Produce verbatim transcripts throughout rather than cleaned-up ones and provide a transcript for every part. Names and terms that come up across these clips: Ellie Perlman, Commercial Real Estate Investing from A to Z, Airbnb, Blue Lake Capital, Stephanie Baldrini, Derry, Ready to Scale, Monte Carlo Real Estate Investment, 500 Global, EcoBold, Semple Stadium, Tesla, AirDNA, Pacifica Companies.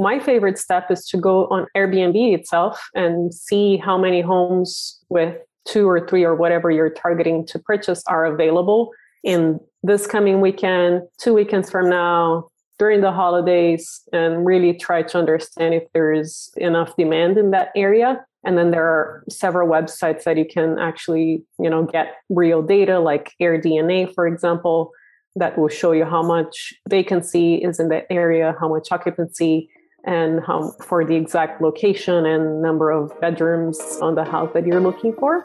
my favorite step is to go on Airbnb itself and see how many homes with two or three or whatever you're targeting to purchase are available in this coming weekend, two weekends from now, during the holidays, and really try to understand if there is enough demand in that area. And then there are several websites that you can actually, you know, get real data, like AirDNA, for example, that will show you how much vacancy is in that area, how much occupancy, and how for the exact location and number of bedrooms on the house that you're looking for.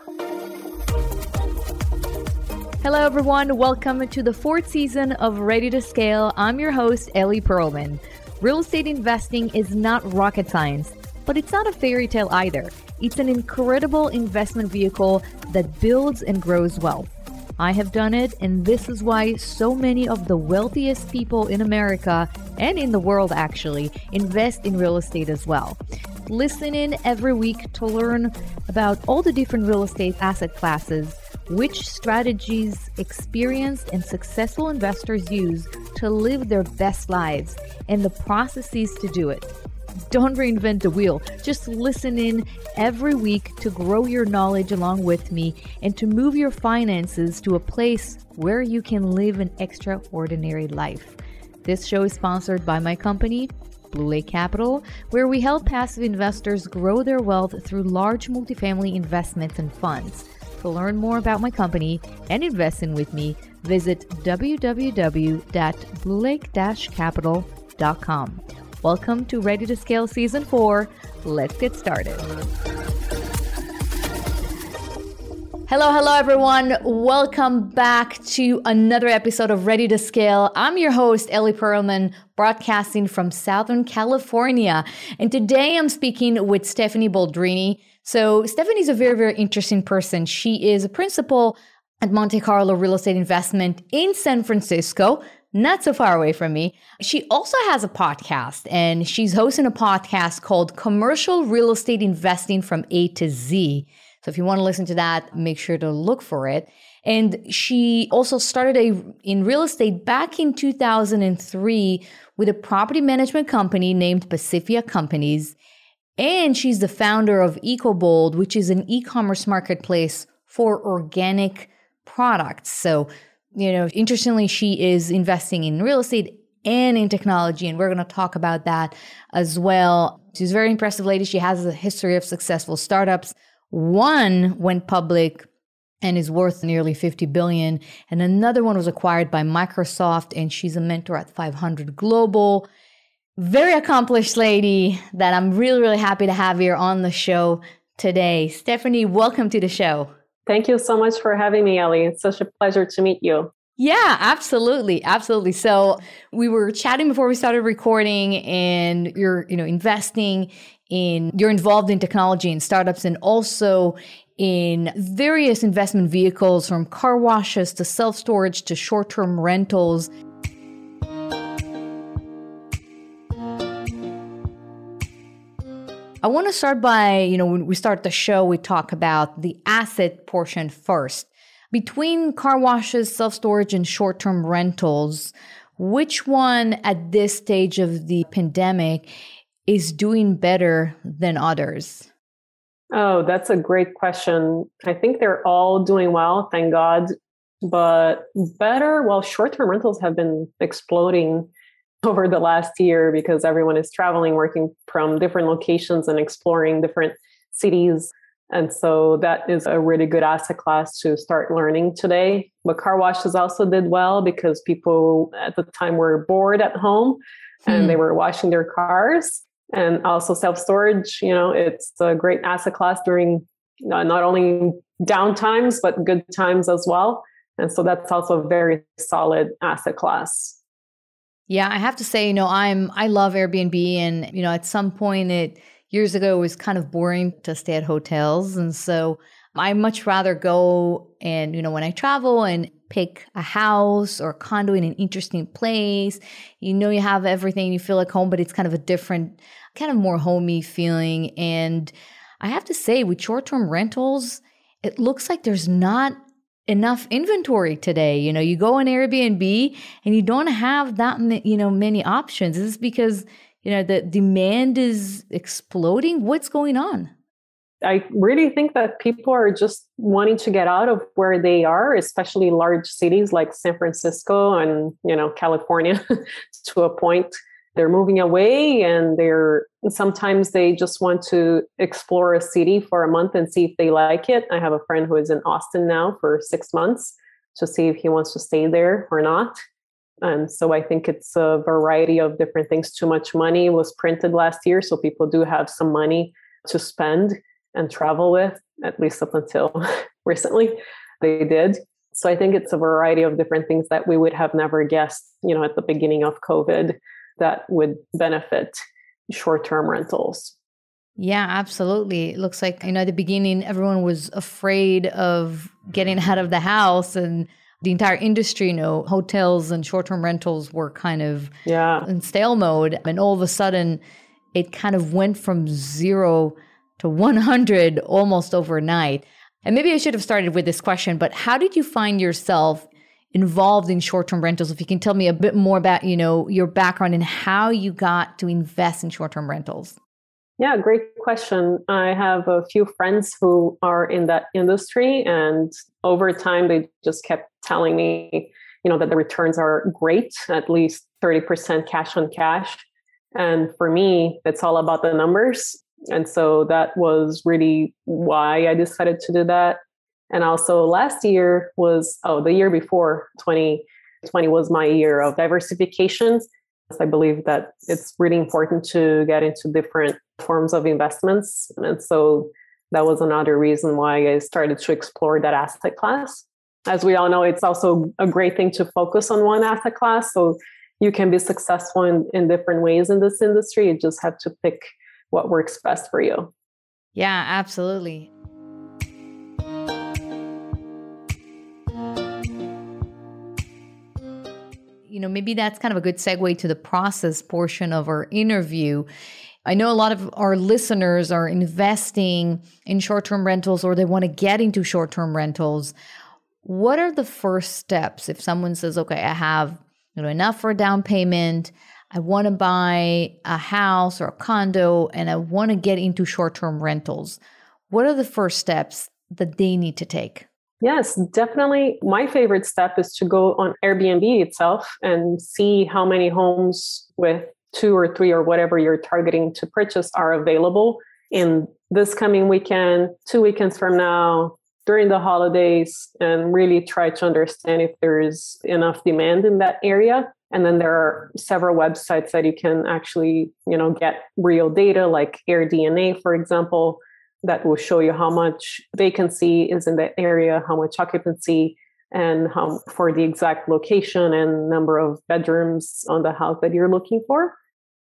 Hello, everyone. Welcome to the fourth season of Ready to Scale. I'm your host, Ellie Perlman. Real estate investing is not rocket science, but it's not a fairy tale either. It's an incredible investment vehicle that builds and grows wealth. I have done it, and this is why so many of the wealthiest people in America and in the world actually invest in real estate as well. Listen in every week to learn about all the different real estate asset classes, which strategies experienced and successful investors use to live their best lives, and the processes to do it. Don't reinvent the wheel. Just listen in every week to grow your knowledge along with me and to move your finances to a place where you can live an extraordinary life. This show is sponsored by my company, Blue Lake Capital, where we help passive investors grow their wealth through large multifamily investments and funds. To learn more about my company and invest in with me, visit w w w dot blue lake dash capital dot com. Welcome to Ready to Scale Season four. Let's get started. Hello, hello, everyone. Welcome back to another episode of Ready to Scale. I'm your host, Ellie Perlman, broadcasting from Southern California. And today I'm speaking with Stephanie Baldrini. So Stephanie's a very, very interesting person. She is a principal at Monte Carlo Real Estate Investment in San Francisco, not so far away from me. She also has a podcast, and she's hosting a podcast called Commercial Real Estate Investing from A to Z. So if you want to listen to that, make sure to look for it. And she also started a, in real estate back in two thousand three with a property management company named Pacifica Companies. And she's the founder of EcoBold, which is an e-commerce marketplace for organic products. So, you know, interestingly, she is investing in real estate and in technology, and we're going to talk about that as well. She's a very impressive lady. She has a history of successful startups. One went public and is worth nearly fifty billion dollars, and another one was acquired by Microsoft, and she's a mentor at five hundred Global. Very accomplished lady that I'm really, really happy to have here on the show today. Stephanie, welcome to the show. Thank you so much for having me, Ellie. It's such a pleasure to meet you. Yeah, absolutely. Absolutely. So we were chatting before we started recording, and you're, you know, investing in, you're involved in technology and startups, and also in various investment vehicles, from car washes to self-storage to short-term rentals. I want to start by, you know, when we start the show, we talk about the asset portion first. Between car washes, self-storage, and short-term rentals, which one at this stage of the pandemic is doing better than others? Oh, that's a great question. I think they're all doing well, thank God. But better, well, short-term rentals have been exploding over the last year because everyone is traveling, working from different locations and exploring different cities. And so that is a really good asset class to start learning today. But car washes also did well because people at the time were bored at home hmm. and they were washing their cars. And also self-storage, you know, it's a great asset class during not only down times, but good times as well. And so that's also a very solid asset class. Yeah, I have to say, you know, I'm I love Airbnb, and you know, at some point it years ago it was kind of boring to stay at hotels, and so I much rather go and, you know, when I travel and pick a house or a condo in an interesting place, you know, you have everything, you feel like home, but it's kind of a different, kind of more homey feeling. And I have to say, with short-term rentals, it looks like there's not enough inventory today. You know, you go on Airbnb and you don't have that, you know, many options. This is because, you know, the demand is exploding? What's going on? I really think that people are just wanting to get out of where they are, especially large cities like San Francisco and, you know, California to a point. They're moving away, and they're sometimes they just want to explore a city for a month and see if they like it. I have a friend who is in Austin now for six months to see if he wants to stay there or not. And so I think it's a variety of different things. Too much money was printed last year, so people do have some money to spend and travel with, at least up until recently they did. So I think it's a variety of different things that we would have never guessed, you know, at the beginning of COVID that would benefit short-term rentals. Yeah, absolutely. It looks like, you know, at the beginning, everyone was afraid of getting out of the house, and the entire industry, you know, hotels and short-term rentals were kind of yeah. in stale mode. And all of a sudden, it kind of went from zero to one hundred almost overnight. And maybe I should have started with this question, but how did you find yourself involved in short-term rentals? If you can tell me a bit more about, you know, your background and how you got to invest in short-term rentals. Yeah, great question. I have a few friends who are in that industry, and over time, they just kept telling me, you know, that the returns are great, at least thirty percent cash on cash. And for me, it's all about the numbers. And so that was really why I decided to do that. And also last year was, oh, the year before, twenty twenty was my year of diversification. I believe that it's really important to get into different forms of investments. And so that was another reason why I started to explore that asset class. As we all know, it's also a great thing to focus on one asset class. So you can be successful in, in different ways in this industry. You just have to pick what works best for you. Yeah, absolutely. You know, maybe that's kind of a good segue to the process portion of our interview. I know a lot of our listeners are investing in short-term rentals, or they want to get into short-term rentals. What are the first steps if someone says, okay, I have, you know, enough for a down payment, I want to buy a house or a condo, and I want to get into short-term rentals? What are the first steps that they need to take? Yes, definitely. My favorite step is to go on Airbnb itself and see how many homes with two or three or whatever you're targeting to purchase are available in this coming weekend, two weekends from now, during the holidays, and really try to understand if there is enough demand in that area. And then there are several websites that you can actually, you know, get real data, like AirDNA, for example, that will show you how much vacancy is in that area, how much occupancy, and how for the exact location and number of bedrooms on the house that you're looking for.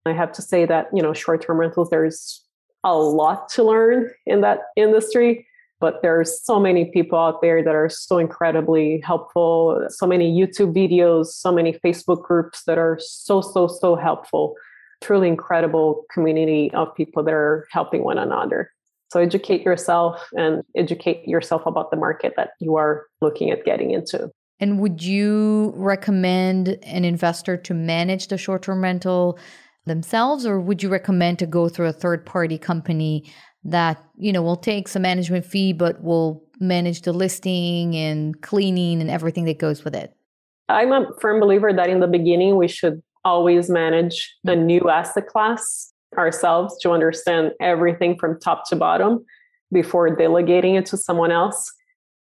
I have to say that, you know, short-term rentals, there's a lot to learn in that industry, but there are so many people out there that are so incredibly helpful, so many YouTube videos, so many Facebook groups that are so, so, so helpful, truly incredible community of people that are helping one another. So educate yourself and educate yourself about the market that you are looking at getting into. And would you recommend an investor to manage the short-term rental themselves, or would you recommend to go through a third-party company that, you know, will take some management fee, but will manage the listing and cleaning and everything that goes with it? I'm a firm believer that in the beginning, we should always manage a new asset class ourselves to understand everything from top to bottom before delegating it to someone else.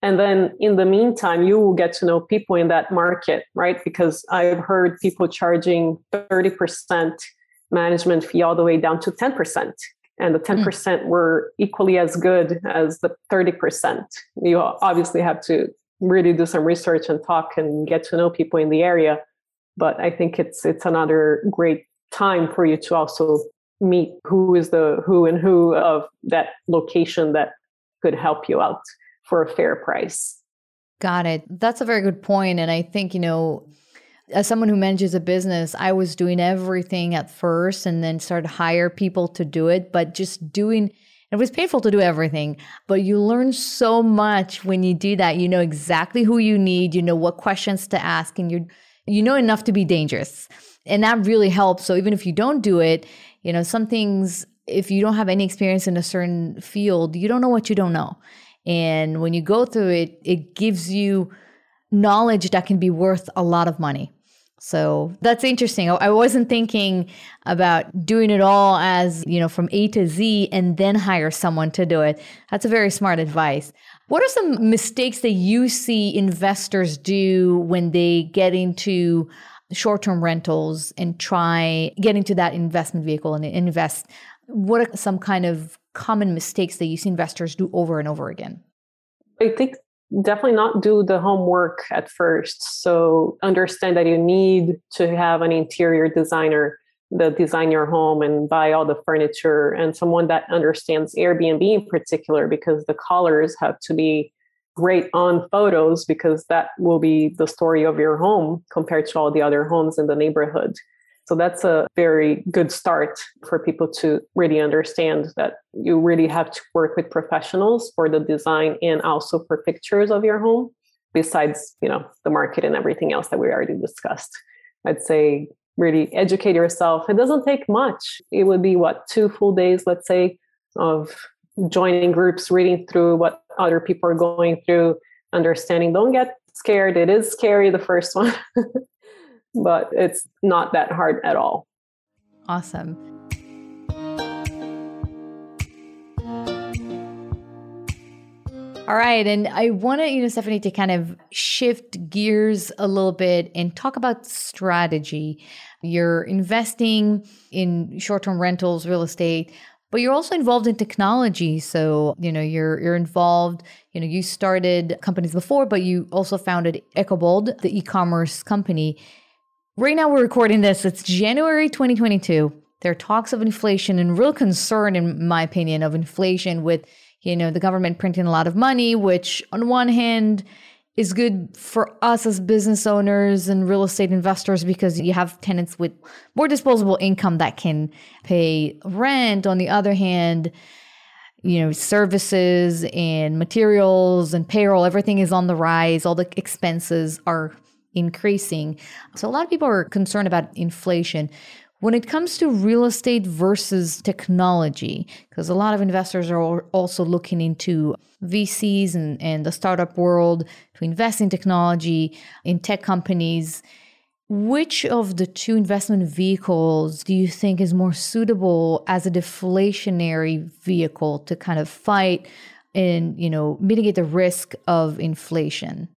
And then in the meantime, you will get to know people in that market, right? Because I've heard people charging thirty percent management fee all the way down to ten percent. And the ten percent mm. were equally as good as the thirty percent. You obviously have to really do some research and talk and get to know people in the area. But I think it's it's another great time for you to also meet who is the who and who of that location that could help you out for a fair price. Got it. That's a very good point. And I think, you know, as someone who manages a business, I was doing everything at first and then started to hire people to do it, but just doing, it was painful to do everything, but you learn so much when you do that. You know exactly who you need, you know what questions to ask, and you you know enough to be dangerous. And that really helps. So even if you don't do it, you know, some things, if you don't have any experience in a certain field, you don't know what you don't know. And when you go through it, it gives you knowledge that can be worth a lot of money. So that's interesting. I wasn't thinking about doing it all as, you know, from A to Z and then hire someone to do it. That's a very smart advice. What are some mistakes that you see investors do when they get into short-term rentals and try get into that investment vehicle and invest? What are some kind of common mistakes that you see investors do over and over again? I think definitely not do the homework at first. So understand that you need to have an interior designer that design your home and buy all the furniture, and someone that understands Airbnb in particular, because the colors have to be great on photos, because that will be the story of your home compared to all the other homes in the neighborhood. So that's a very good start for people to really understand that you really have to work with professionals for the design and also for pictures of your home, besides, you know, the market and everything else that we already discussed. I'd say really educate yourself. It doesn't take much. It would be what, two full days, let's say, of joining groups, reading through what other people are going through, understanding. Don't get scared. It is scary, the first one. But it's not that hard at all. Awesome. All right. And I want to, you know, Stephanie, to kind of shift gears a little bit and talk about strategy. You're investing in short-term rentals, real estate, but you're also involved in technology. So, you know, you're you're involved, you know, you started companies before, but you also founded EcoBold, the e-commerce company. Right now we're recording this. It's January twenty twenty-two. There are talks of inflation and real concern, in my opinion, of inflation with, you know, the government printing a lot of money, which on one hand is good for us as business owners and real estate investors because you have tenants with more disposable income that can pay rent. On the other hand, you know, services and materials and payroll, everything is on the rise. All the expenses are increasing. So a lot of people are concerned about inflation. When it comes to real estate versus technology, because a lot of investors are also looking into V Cs and, and the startup world to invest in technology, in tech companies, which of the two investment vehicles do you think is more suitable as a deflationary vehicle to kind of fight and, you know, mitigate the risk of inflation?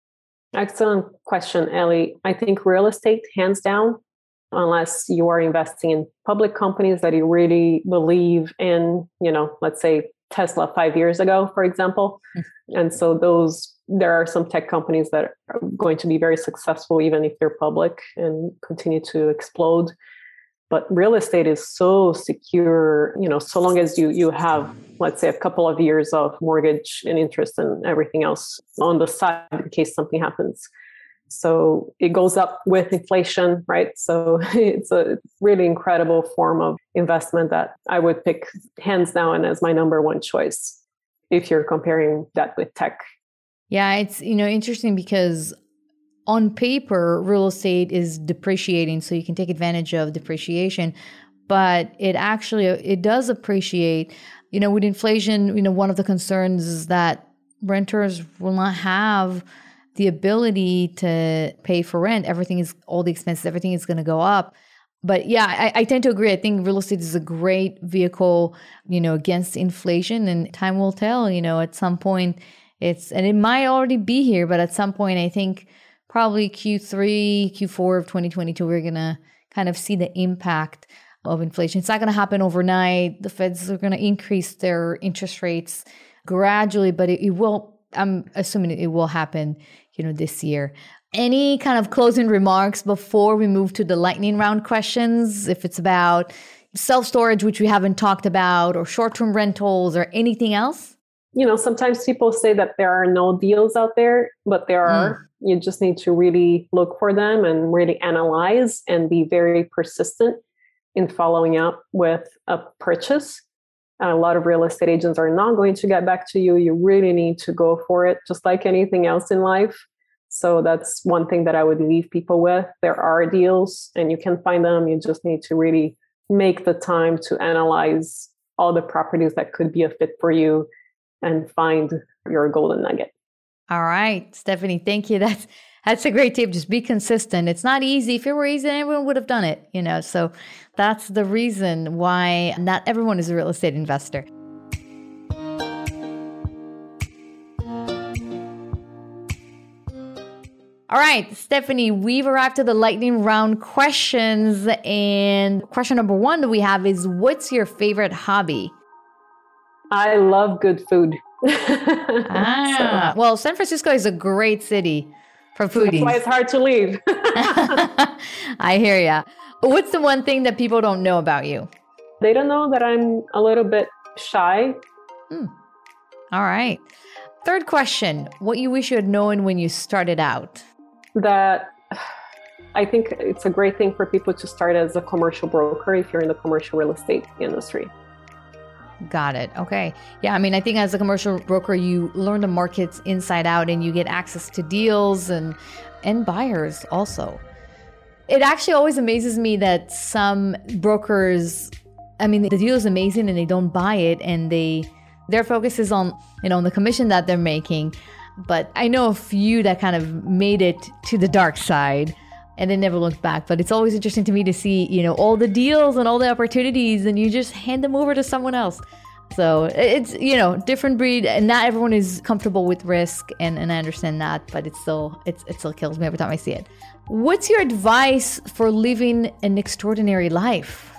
Excellent question, Ellie. I think real estate, hands down, unless you are investing in public companies that you really believe in, you know, let's say Tesla five years ago, for example. Mm-hmm. And so those, there are some tech companies that are going to be very successful, even if they're public and continue to explode. But real estate is so secure, you know, so long as you you have, let's say, a couple of years of mortgage and interest and everything else on the side in case something happens. So it goes up with inflation, right? So it's a really incredible form of investment that I would pick hands down as my number one choice if you're comparing that with tech. Yeah, it's, you know, interesting because on paper, real estate is depreciating, so you can take advantage of depreciation, but it actually, it does appreciate. You know, with inflation, you know, one of the concerns is that renters will not have the ability to pay for rent. Everything is, all the expenses, everything is going to go up. But yeah, I, I tend to agree. I think real estate is a great vehicle, you know, against inflation, and time will tell, you know, at some point it's, and it might already be here, but at some point I think probably Q three, Q four of twenty twenty-two, we're going to kind of see the impact of inflation. It's not going to happen overnight. The Feds are going to increase their interest rates gradually, but it, it will, I'm assuming it will happen, you know, this year. Any kind of closing remarks before we move to the lightning round questions? If it's about self-storage, which we haven't talked about, or short-term rentals or anything else? You know, sometimes people say that there are no deals out there, but there are. Mm. You just need to really look for them and really analyze and be very persistent in following up with a purchase. A lot of real estate agents are not going to get back to you. You really need to go for it, just like anything else in life. So that's one thing that I would leave people with. There are deals and you can find them. You just need to really make the time to analyze all the properties that could be a fit for you and find your golden nugget. All right, Stephanie, thank you. That's that's a great tip. Just be consistent. It's not easy. If it were easy, everyone would have done it, you know. So that's the reason why not everyone is a real estate investor. All right, Stephanie, we've arrived at the lightning round questions. And question number one that we have is, what's your favorite hobby? I love good food. ah, so. Well, San Francisco is a great city for foodies. That's why it's hard to leave. I hear ya. What's the one thing that people don't know about you? They don't know that I'm a little bit shy. Mm. All right. Third question, what you wish you had known when you started out? That I think it's a great thing for people to start as a commercial broker if you're in the commercial real estate industry. Got it. Okay. Yeah. I mean, I think as a commercial broker, you learn the markets inside out and you get access to deals and, and buyers also. It actually always amazes me that some brokers, I mean, the deal is amazing and they don't buy it and they their focus is on, you know, on the commission that they're making. But I know a few that kind of made it to the dark side and they never looked back. But it's always interesting to me to see, you know, all the deals and all the opportunities and you just hand them over to someone else. So it's, you know, different breed and not everyone is comfortable with risk. And, and I understand that, but it's still, it's, it still kills me every time I see it. What's your advice for living an extraordinary life?